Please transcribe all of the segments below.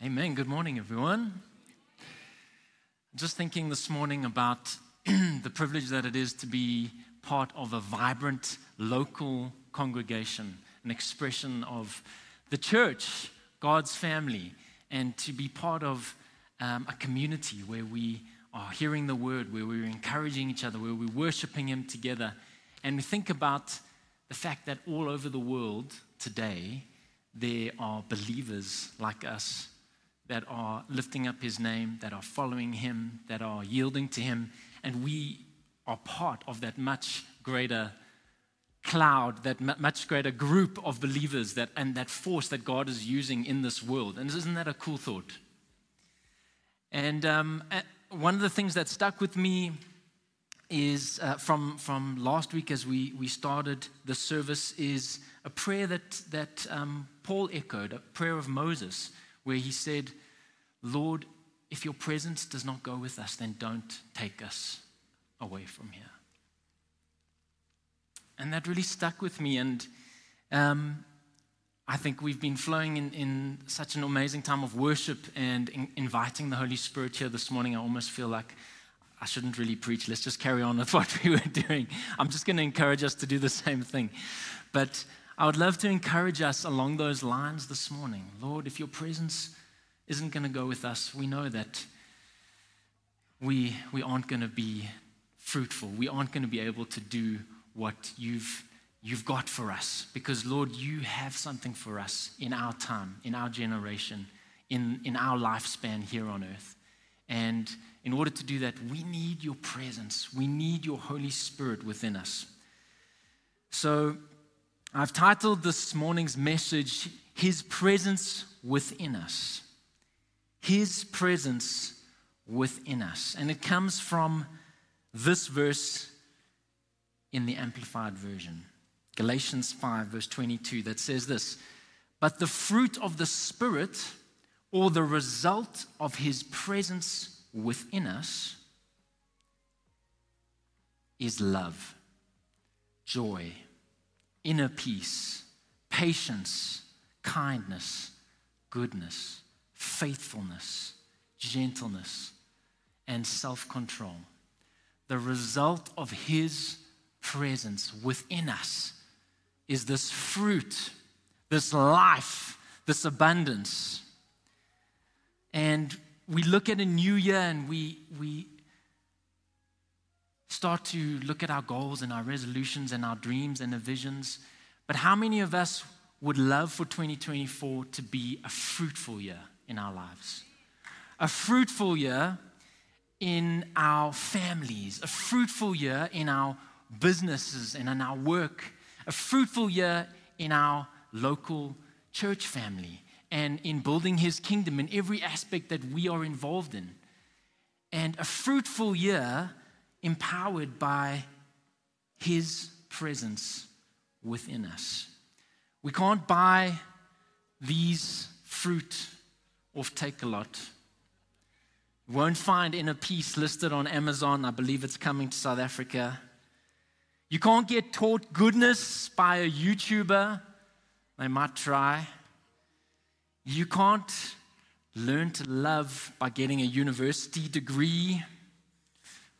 Amen. Good morning, everyone. Just thinking this morning about the privilege that it is to be part of a vibrant local congregation, an expression of the church, God's family, and to be part of a community where we are hearing the word, where we're encouraging each other, where we're worshiping Him together. And we think about the fact that all over the world today, there are believers like us that are lifting up His name, that are following Him, that are yielding to Him. And we are part of that much greater cloud, that much greater group of believers, that and that force that God is using in this world. And isn't that a cool thought? And one of the things that stuck with me is from last week as we started the service is a prayer that Paul echoed, a prayer of Moses, where he said, Lord, if your presence does not go with us, then don't take us away from here. And that really stuck with me. And I think we've been flowing in such an amazing time of worship and inviting the Holy Spirit here this morning. I almost feel like I shouldn't really preach. Let's just carry on with what we were doing. I'm just going to encourage us to do the same thing. But I would love to encourage us along those lines this morning. Lord, if your presence isn't going to go with us, we know that we aren't going to be fruitful. We aren't going to be able to do what you've got for us. Because, Lord, you have something for us in our time, in our generation, in our lifespan here on earth. And in order to do that, we need your presence. We need your Holy Spirit within us. So I've titled this morning's message, His Presence Within Us. His presence within us. And it comes from this verse in the Amplified Version, Galatians 5, verse 22, that says this, but the fruit of the Spirit, or the result of His presence within us, is love, joy, inner peace, patience, kindness, goodness, faithfulness, gentleness, and self-control. The result of His presence within us is this fruit, this life, this abundance. And we look at a new year and we start to look at our goals and our resolutions and our dreams and our visions. But how many of us would love for 2024 to be a fruitful year in our lives? A fruitful year in our families, a fruitful year in our businesses and in our work, a fruitful year in our local church family and in building His kingdom in every aspect that we are involved in. And a fruitful year empowered by His presence within us. We can't buy these fruit off Take a Lot. You won't find Inner Peace listed on Amazon. I believe it's coming to South Africa. You can't get taught goodness by a YouTuber. They might try. You can't learn to love by getting a university degree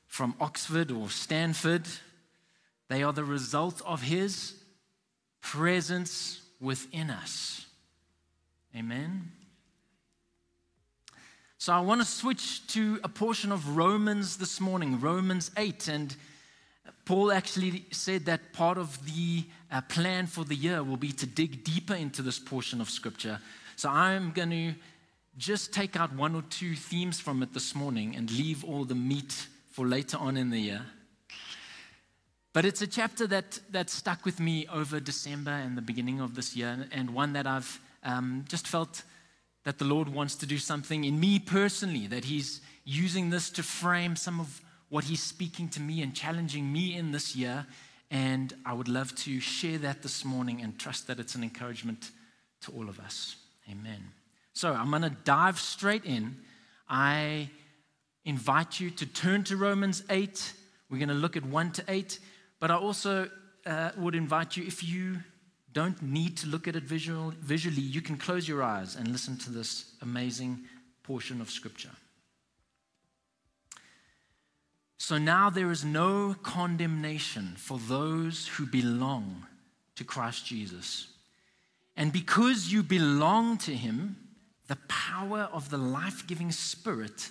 from Oxford or Stanford. They are the result of His presence within us. Amen. So I want to switch to a portion of Romans this morning, Romans 8. And Paul actually said that part of the plan for the year will be to dig deeper into this portion of Scripture. So I'm going to just take out one or two themes from it this morning and leave all the meat for later on in the year. But it's a chapter that stuck with me over December and the beginning of this year, and one that I've just felt that the Lord wants to do something in me personally, that He's using this to frame some of what He's speaking to me and challenging me in this year. And I would love to share that this morning and trust that it's an encouragement to all of us. Amen. So I'm going to dive straight in. I invite you to turn to Romans 8. We're going to look at 1 to 8. But I also would invite you, if you don't need to look at it visually. You can close your eyes and listen to this amazing portion of Scripture. So now there is no condemnation for those who belong to Christ Jesus. And because you belong to him, the power of the life-giving Spirit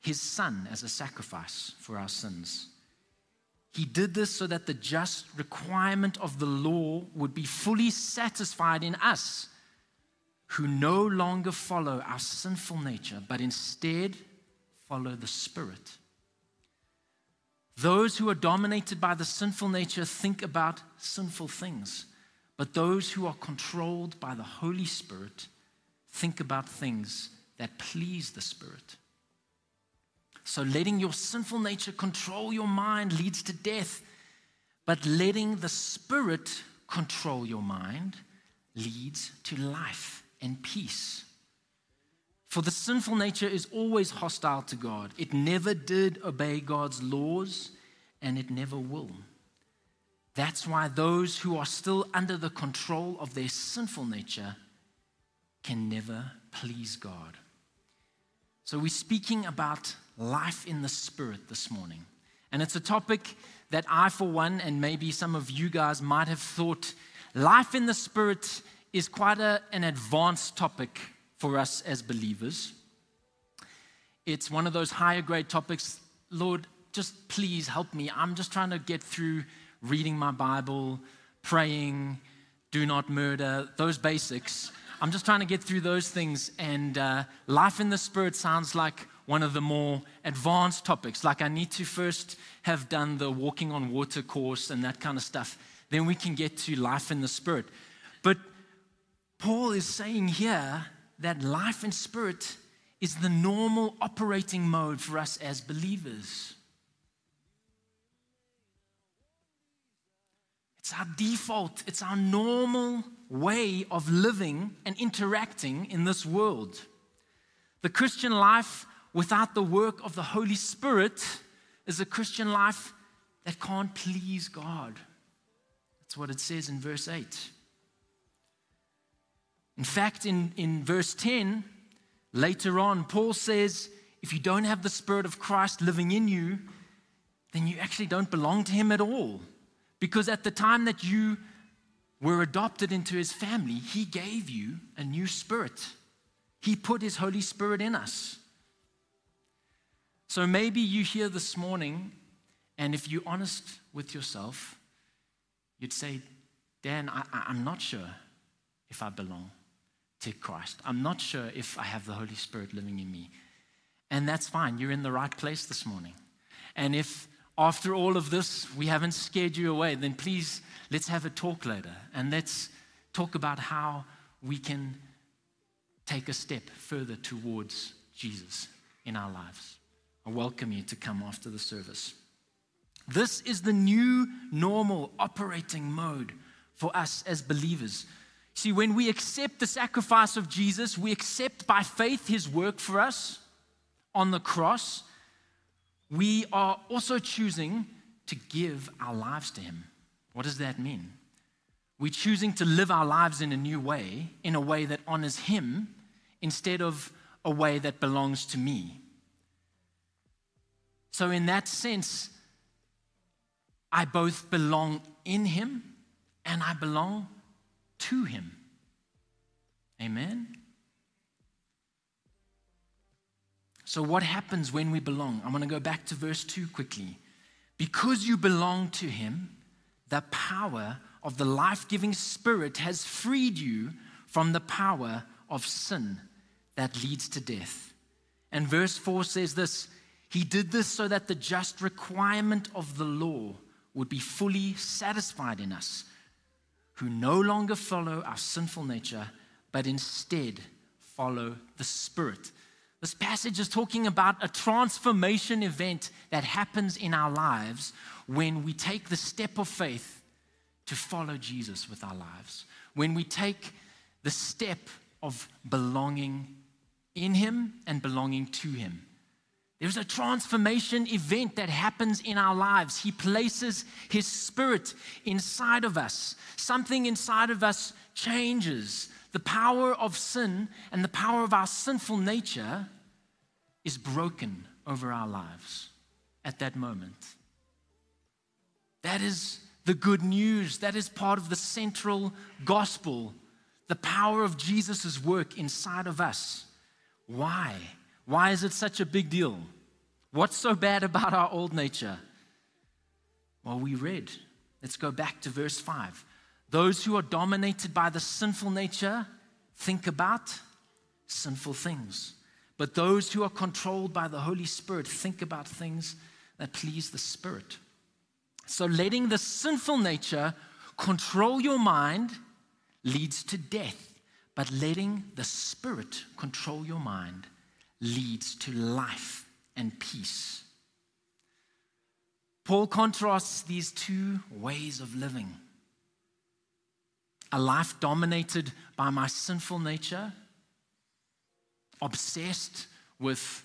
his Son as a sacrifice for our sins. He did this so that the just requirement of the law would be fully satisfied in us, who no longer follow our sinful nature, but instead follow the Spirit. Those who are dominated by the sinful nature think about sinful things, but those who are controlled by the Holy Spirit think about things that please the Spirit. So letting your sinful nature control your mind leads to death, but letting the Spirit control your mind leads to life and peace. For the sinful nature is always hostile to God. It never did obey God's laws, and it never will. That's why those who are still under the control of their sinful nature can never please God. So we're speaking about life in the Spirit this morning. And it's a topic that I, for one, and maybe some of you guys might have thought, life in the Spirit is quite an advanced topic for us as believers. It's one of those higher grade topics. Lord, just please help me. I'm just trying to get through reading my Bible, praying, do not murder, those basics. I'm just trying to get through those things. And life in the Spirit sounds like one of the more advanced topics. Like I need to first have done the walking on water course and that kind of stuff. Then we can get to life in the Spirit. But Paul is saying here that life in Spirit is the normal operating mode for us as believers. It's our default. It's our normal way of living and interacting in this world. The Christian life without the work of the Holy Spirit is a Christian life that can't please God. That's what it says in verse 8. In fact, in verse 10, later on, Paul says, if you don't have the Spirit of Christ living in you, then you actually don't belong to him at all. Because at the time that you were adopted into his family, he gave you a new spirit. He put his Holy Spirit in us. So maybe you're here this morning, and if you're honest with yourself, you'd say, Dan, I'm not sure if I belong to Christ. I'm not sure if I have the Holy Spirit living in me. And that's fine. You're in the right place this morning. And if after all of this we haven't scared you away, then please let's have a talk later. And let's talk about how we can take a step further towards Jesus in our lives. I welcome you to come after the service. This is the new normal operating mode for us as believers. See, when we accept the sacrifice of Jesus, we accept by faith his work for us on the cross. We are also choosing to give our lives to him. What does that mean? We're choosing to live our lives in a new way, in a way that honors him instead of a way that belongs to me. So in that sense, I both belong in him and I belong to him. Amen? So what happens when we belong? I'm going to go back to verse 2 quickly. Because you belong to him, the power of the life-giving Spirit has freed you from the power of sin that leads to death. And verse 4 says this, he did this so that the just requirement of the law would be fully satisfied in us, who no longer follow our sinful nature, but instead follow the Spirit. This passage is talking about a transformation event that happens in our lives when we take the step of faith to follow Jesus with our lives. When we take the step of belonging in Him and belonging to Him. There's a transformation event that happens in our lives. He places His Spirit inside of us. Something inside of us changes. The power of sin and the power of our sinful nature is broken over our lives at that moment. That is the good news. That is part of the central gospel. The power of Jesus' work inside of us. Why? Why is it such a big deal? What's so bad about our old nature? Well, we read. Let's go back to verse 5. Those who are dominated by the sinful nature think about sinful things. But those who are controlled by the Holy Spirit think about things that please the Spirit. So letting the sinful nature control your mind leads to death. But letting the Spirit control your mind leads to life and peace. Paul contrasts these two ways of living. A life dominated by my sinful nature, obsessed with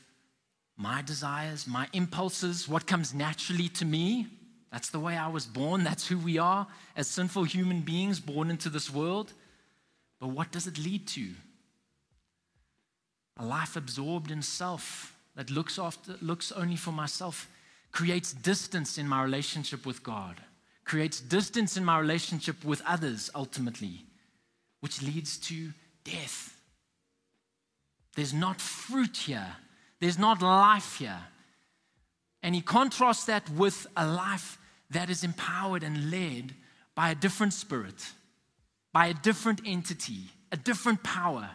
my desires, my impulses, what comes naturally to me. That's the way I was born. That's who we are as sinful human beings born into this world. But what does it lead to? A life absorbed in self that looks only for myself creates distance in my relationship with God, creates distance in my relationship with others ultimately, which leads to death. There's not fruit here. There's not life here. And he contrasts that with a life that is empowered and led by a different spirit, by a different entity, a different power.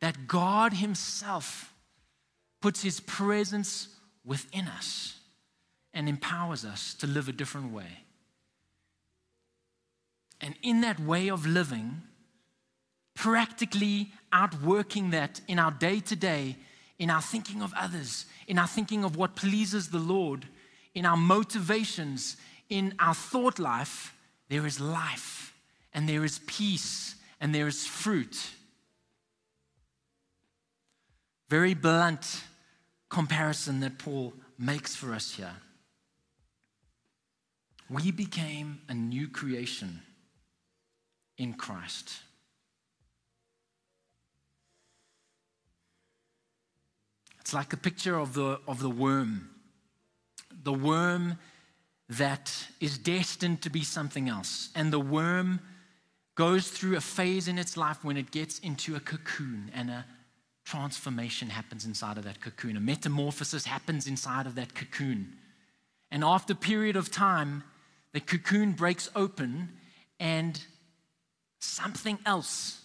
That God Himself puts His presence within us and empowers us to live a different way. And in that way of living, practically outworking that in our day-to-day, in our thinking of others, in our thinking of what pleases the Lord, in our motivations, in our thought life, there is life and there is peace and there is fruit. Very blunt comparison that Paul makes for us here. We became a new creation in Christ. It's like a picture of the worm. The worm that is destined to be something else. And the worm goes through a phase in its life when it gets into a cocoon and a transformation happens inside of that cocoon. A metamorphosis happens inside of that cocoon. And after a period of time, the cocoon breaks open and something else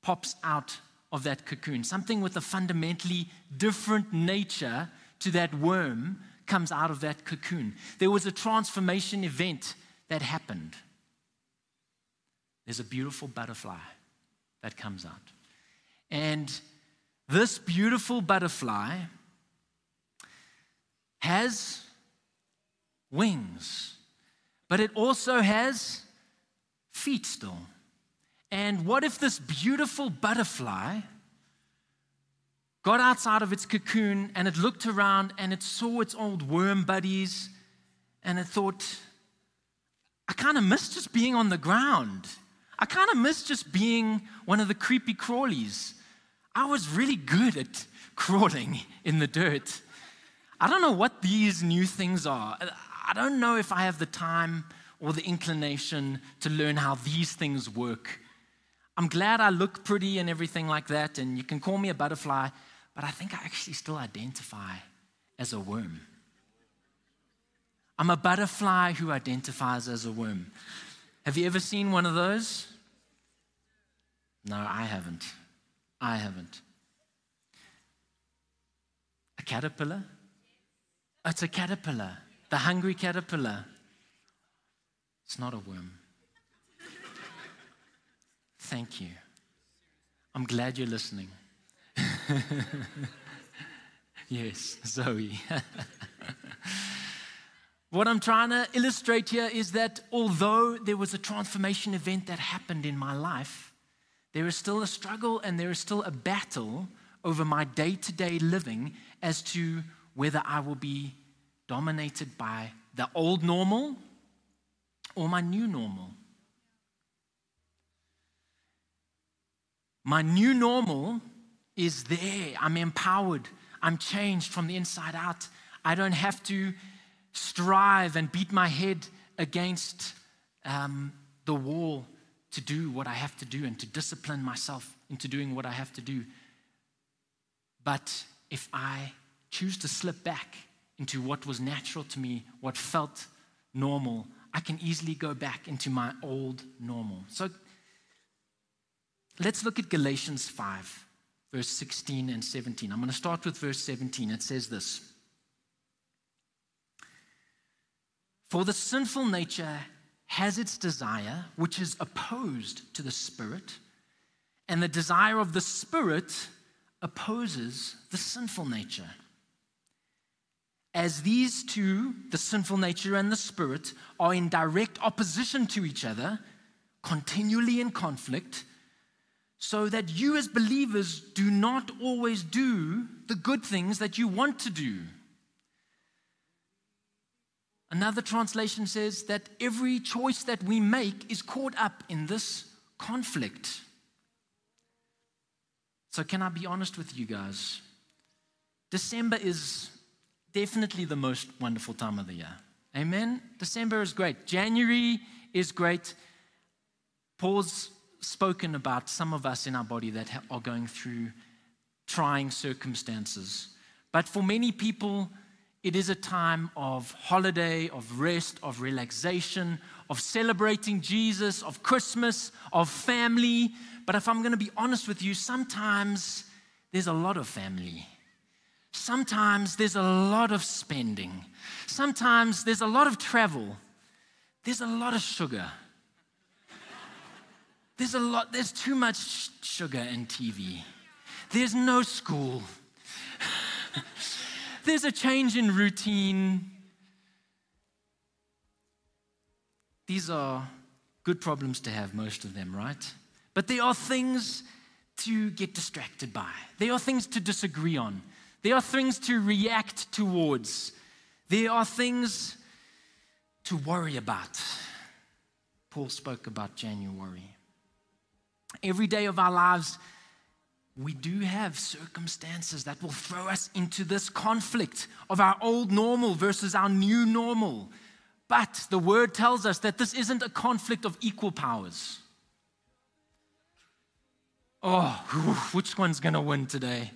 pops out of that cocoon. Something with a fundamentally different nature to that worm comes out of that cocoon. There was a transformation event that happened. There's a beautiful butterfly that comes out. And this beautiful butterfly has wings, but it also has feet still. And what if this beautiful butterfly got outside of its cocoon and it looked around and it saw its old worm buddies and it thought, I kind of miss just being on the ground. I kind of miss just being one of the creepy crawlies. I was really good at crawling in the dirt. I don't know what these new things are. I don't know if I have the time or the inclination to learn how these things work. I'm glad I look pretty and everything like that, and you can call me a butterfly, but I think I actually still identify as a worm. I'm a butterfly who identifies as a worm. Have you ever seen one of those? No, I haven't. A caterpillar? Oh, it's a caterpillar. The hungry caterpillar. It's not a worm. Thank you. I'm glad you're listening. Yes, Zoe. What I'm trying to illustrate here is that although there was a transformation event that happened in my life, there is still a struggle and there is still a battle over my day-to-day living as to whether I will be dominated by the old normal or my new normal. My new normal is there. I'm empowered. I'm changed from the inside out. I don't have to strive and beat my head against the wall to do what I have to do and to discipline myself into doing what I have to do. But if I choose to slip back into what was natural to me, what felt normal, I can easily go back into my old normal. So let's look at Galatians 5, verse 16 and 17. I'm going to start with verse 17. It says this. For the sinful nature has its desire, which is opposed to the Spirit, and the desire of the Spirit opposes the sinful nature. As these two, the sinful nature and the Spirit, are in direct opposition to each other, continually in conflict, so that you as believers do not always do the good things that you want to do. Another translation says that every choice that we make is caught up in this conflict. So can I be honest with you guys? December is definitely the most wonderful time of the year. Amen? December is great. January is great. Paul's spoken about some of us in our body that are going through trying circumstances. But for many people, it is a time of holiday, of rest, of relaxation, of celebrating Jesus, of Christmas, of family. But if I'm going to be honest with you, sometimes there's a lot of family. Sometimes there's a lot of spending. Sometimes there's a lot of travel. There's a lot of sugar. There's too much sugar and TV. There's no school. There's a change in routine. These are good problems to have, most of them, right? But there are things to get distracted by. There are things to disagree on. There are things to react towards. There are things to worry about. Paul spoke about January. Every day of our lives, we do have circumstances that will throw us into this conflict of our old normal versus our new normal. But the word tells us that this isn't a conflict of equal powers. Oh, which one's going to win today?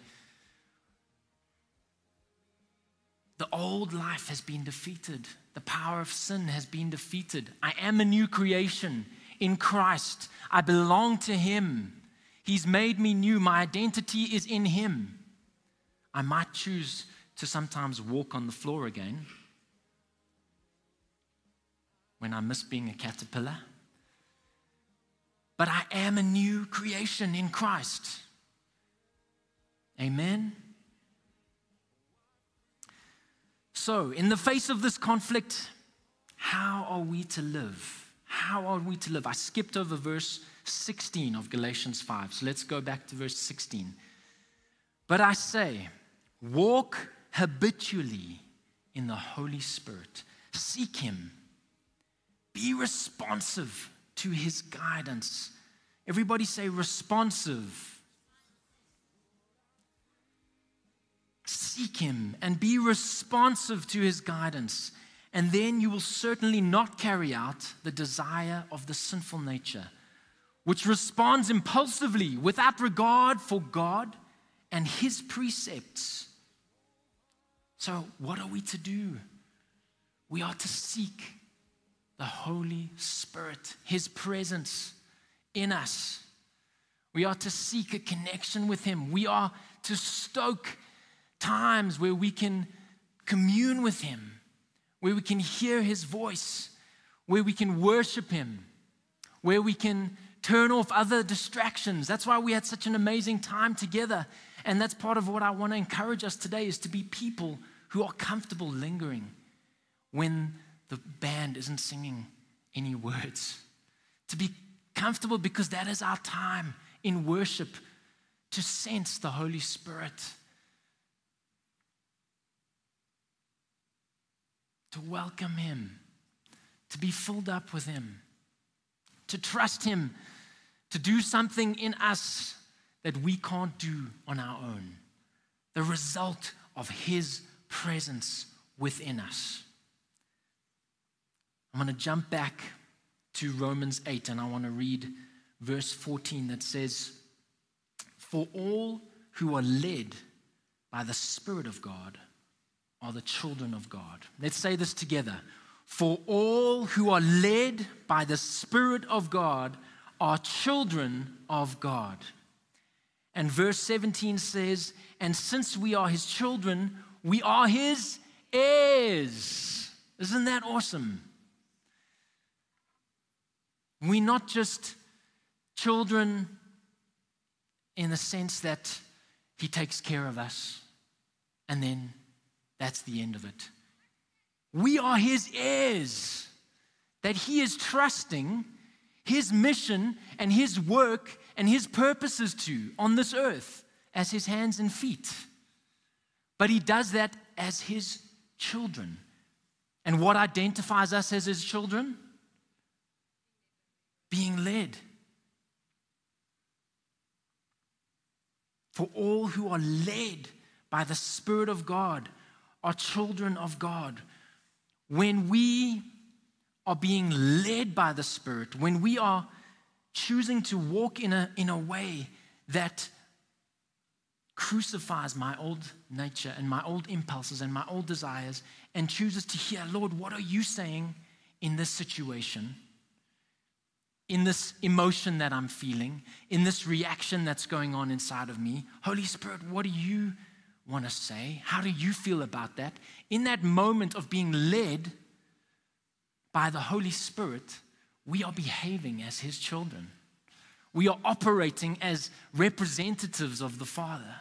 The old life has been defeated. The power of sin has been defeated. I am a new creation in Christ. I belong to Him. He's made me new. My identity is in Him. I might choose to sometimes walk on the floor again when I miss being a caterpillar. But I am a new creation in Christ. Amen? So, in the face of this conflict, how are we to live? How are we to live? I skipped over verse 16 of Galatians 5. So let's go back to verse 16. But I say, walk habitually in the Holy Spirit. Seek Him. Be responsive to His guidance. Everybody say responsive. Seek Him and be responsive to His guidance. And then you will certainly not carry out the desire of the sinful nature, which responds impulsively without regard for God and His precepts. So what are we to do? We are to seek the Holy Spirit, His presence in us. We are to seek a connection with Him. We are to stoke times where we can commune with Him, where we can hear His voice, where we can worship Him, where we can turn off other distractions. That's why we had such an amazing time together. And that's part of what I want to encourage us today, is to be people who are comfortable lingering when the band isn't singing any words. To be comfortable, because that is our time in worship, to sense the Holy Spirit, to welcome Him, to be filled up with Him, to trust Him, to do something in us that we can't do on our own. The result of His presence within us. I'm going to jump back to Romans 8, and I want to read verse 14 that says, "For all who are led by the Spirit of God are the children of God." Let's say this together. For all who are led by the Spirit of God are children of God. And verse 17 says, "And since we are His children, we are His heirs." Isn't that awesome? We're not just children in the sense that He takes care of us and then that's the end of it. We are His heirs, that He is trusting His mission and His work and His purposes to on this earth as His hands and feet. But He does that as His children. And what identifies us as His children? Being led. For all who are led by the Spirit of God are children of God. When we are being led by the Spirit, when we are choosing to walk in a way that crucifies my old nature and my old impulses and my old desires, and chooses to hear, Lord, what are you saying in this situation, in this emotion that I'm feeling, in this reaction that's going on inside of me? Holy Spirit, what do you want to say? How do you feel about that? In that moment of being led by the Holy Spirit, we are behaving as His children. We are operating as representatives of the Father.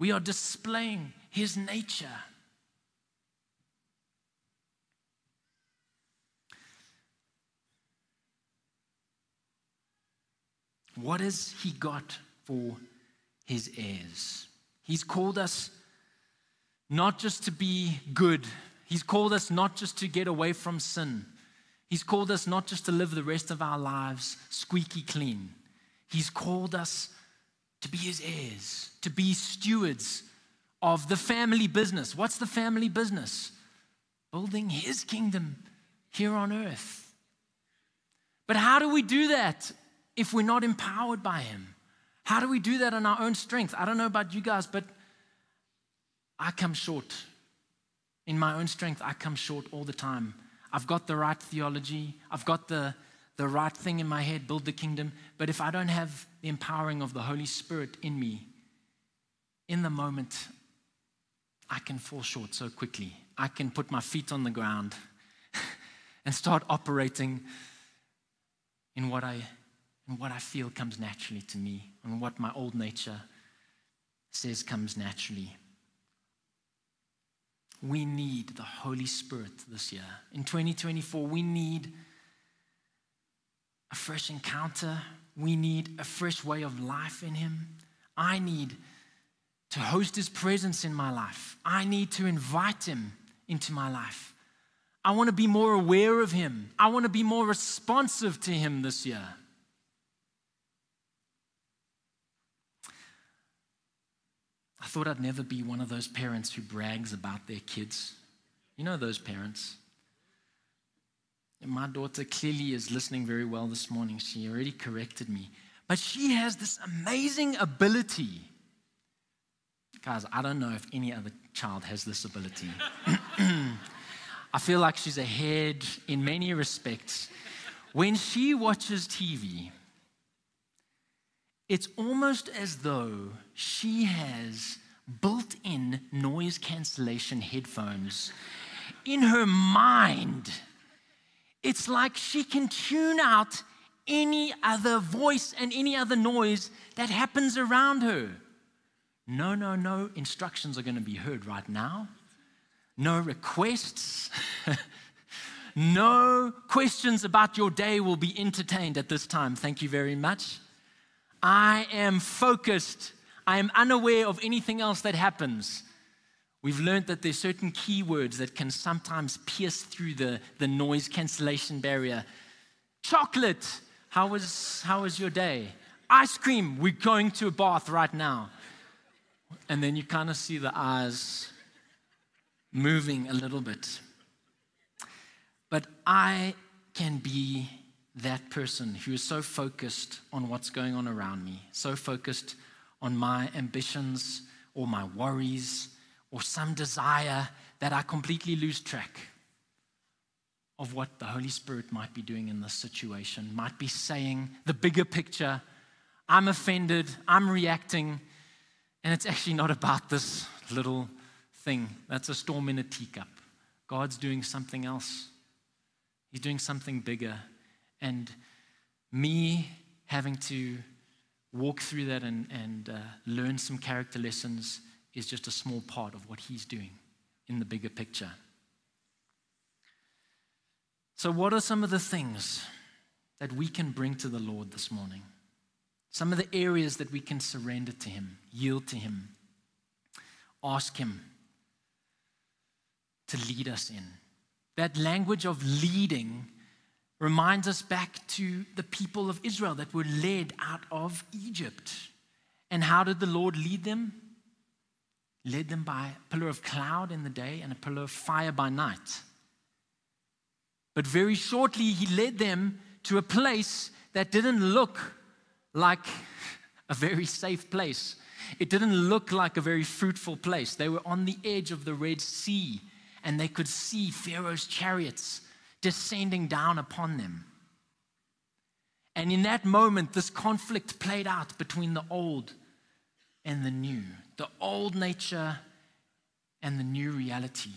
We are displaying His nature. What has He got for His heirs? He's called us not just to be good. He's called us not just to get away from sin. He's called us not just to live the rest of our lives squeaky clean. He's called us to be His heirs, to be stewards of the family business. What's the family business? Building His kingdom here on earth. But how do we do that if we're not empowered by Him? How do we do that in our own strength? I don't know about you guys, but I come short. In my own strength, I come short all the time. I've got the right theology. I've got the right thing in my head, build the kingdom. But if I don't have the empowering of the Holy Spirit in me, in the moment, I can fall short so quickly. I can put my feet on the ground and start operating in what I feel comes naturally to me, and what my old nature says comes naturally. We need the Holy Spirit this year. In 2024, we need a fresh encounter. We need a fresh way of life in Him. I need to host His presence in my life. I need to invite Him into my life. I want to be more aware of Him. I want to be more responsive to Him this year. I thought I'd never be one of those parents who brags about their kids. You know those parents. And my daughter clearly is listening very well this morning. She already corrected me. But she has this amazing ability. Guys, I don't know if any other child has this ability. I feel like she's ahead in many respects. When she watches TV, it's almost as though she has built-in noise cancellation headphones. In her mind, it's like she can tune out any other voice and any other noise that happens around her. No instructions are going to be heard right now. No requests. No questions about your day will be entertained at this time. Thank you very much. I am focused. I am unaware of anything else that happens. We've learned that there's certain keywords that can sometimes pierce through the noise cancellation barrier. Chocolate. How was your day? Ice cream. We're going to a bath right now. And then you kind of see the eyes moving a little bit. But I can be that person who is so focused on what's going on around me, so focused on my ambitions or my worries or some desire that I completely lose track of what the Holy Spirit might be doing in this situation, might be saying, the bigger picture, I'm offended, I'm reacting, and it's actually not about this little thing. That's a storm in a teacup. God's doing something else. He's doing something bigger. And me having to walk through that and learn some character lessons is just a small part of what he's doing in the bigger picture. So what are some of the things that we can bring to the Lord this morning? Some of the areas that we can surrender to him, yield to him, ask him to lead us in. That language of leading reminds us back to the people of Israel that were led out of Egypt. And how did the Lord lead them? Led them by a pillar of cloud in the day and a pillar of fire by night. But very shortly, he led them to a place that didn't look like a very safe place. It didn't look like a very fruitful place. They were on the edge of the Red Sea, and they could see Pharaoh's chariots descending down upon them. And in that moment, this conflict played out between the old and the new, the old nature and the new reality.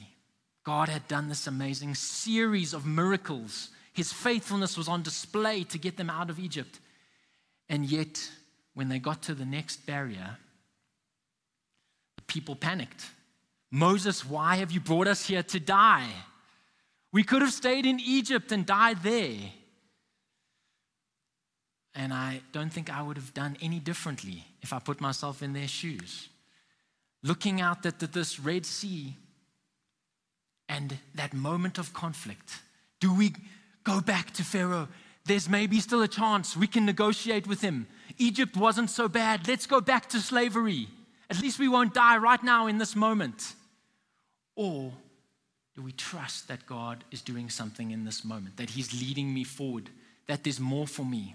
God had done this amazing series of miracles. His faithfulness was on display to get them out of Egypt. And yet, when they got to the next barrier, the people panicked. Moses, why have you brought us here to die? We could have stayed in Egypt and died there. And I don't think I would have done any differently if I put myself in their shoes. Looking out at this Red Sea and that moment of conflict, do we go back to Pharaoh? There's maybe still a chance. We can negotiate with him. Egypt wasn't so bad. Let's go back to slavery. At least we won't die right now in this moment. Or do we trust that God is doing something in this moment, that he's leading me forward, that there's more for me,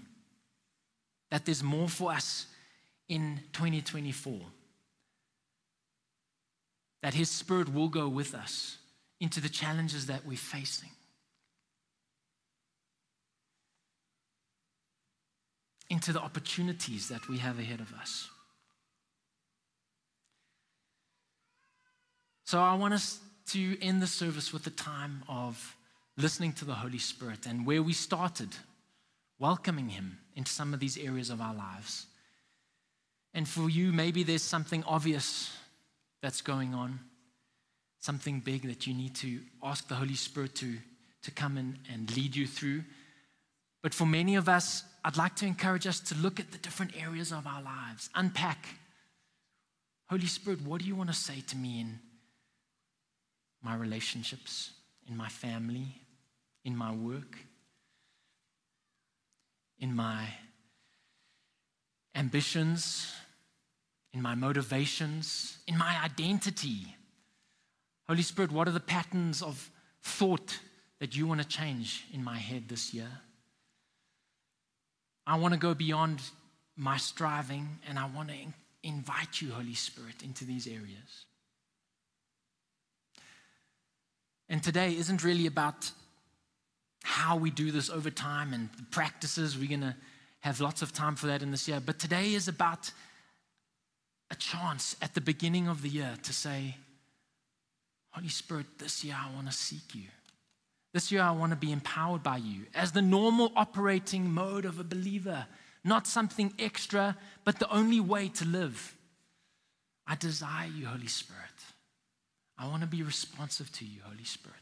that there's more for us in 2024, that his Spirit will go with us into the challenges that we're facing? Into the opportunities that we have ahead of us. So I want us to end the service with a time of listening to the Holy Spirit and where we started, welcoming him into some of these areas of our lives. And for you, maybe there's something obvious that's going on, something big that you need to ask the Holy Spirit to come in and lead you through. But for many of us, I'd like to encourage us to look at the different areas of our lives, unpack. Holy Spirit, what do you want to say to me in my relationships, in my family, in my work, in my ambitions, in my motivations, in my identity? Holy Spirit, what are the patterns of thought that you want to change in my head this year? I want to go beyond my striving, and I want to invite you, Holy Spirit, into these areas. And today isn't really about how we do this over time and the practices. We're going to have lots of time for that in this year. But today is about a chance at the beginning of the year to say, Holy Spirit, this year I want to seek you. This year, I want to be empowered by you as the normal operating mode of a believer, not something extra, but the only way to live. I desire you, Holy Spirit. I want to be responsive to you, Holy Spirit.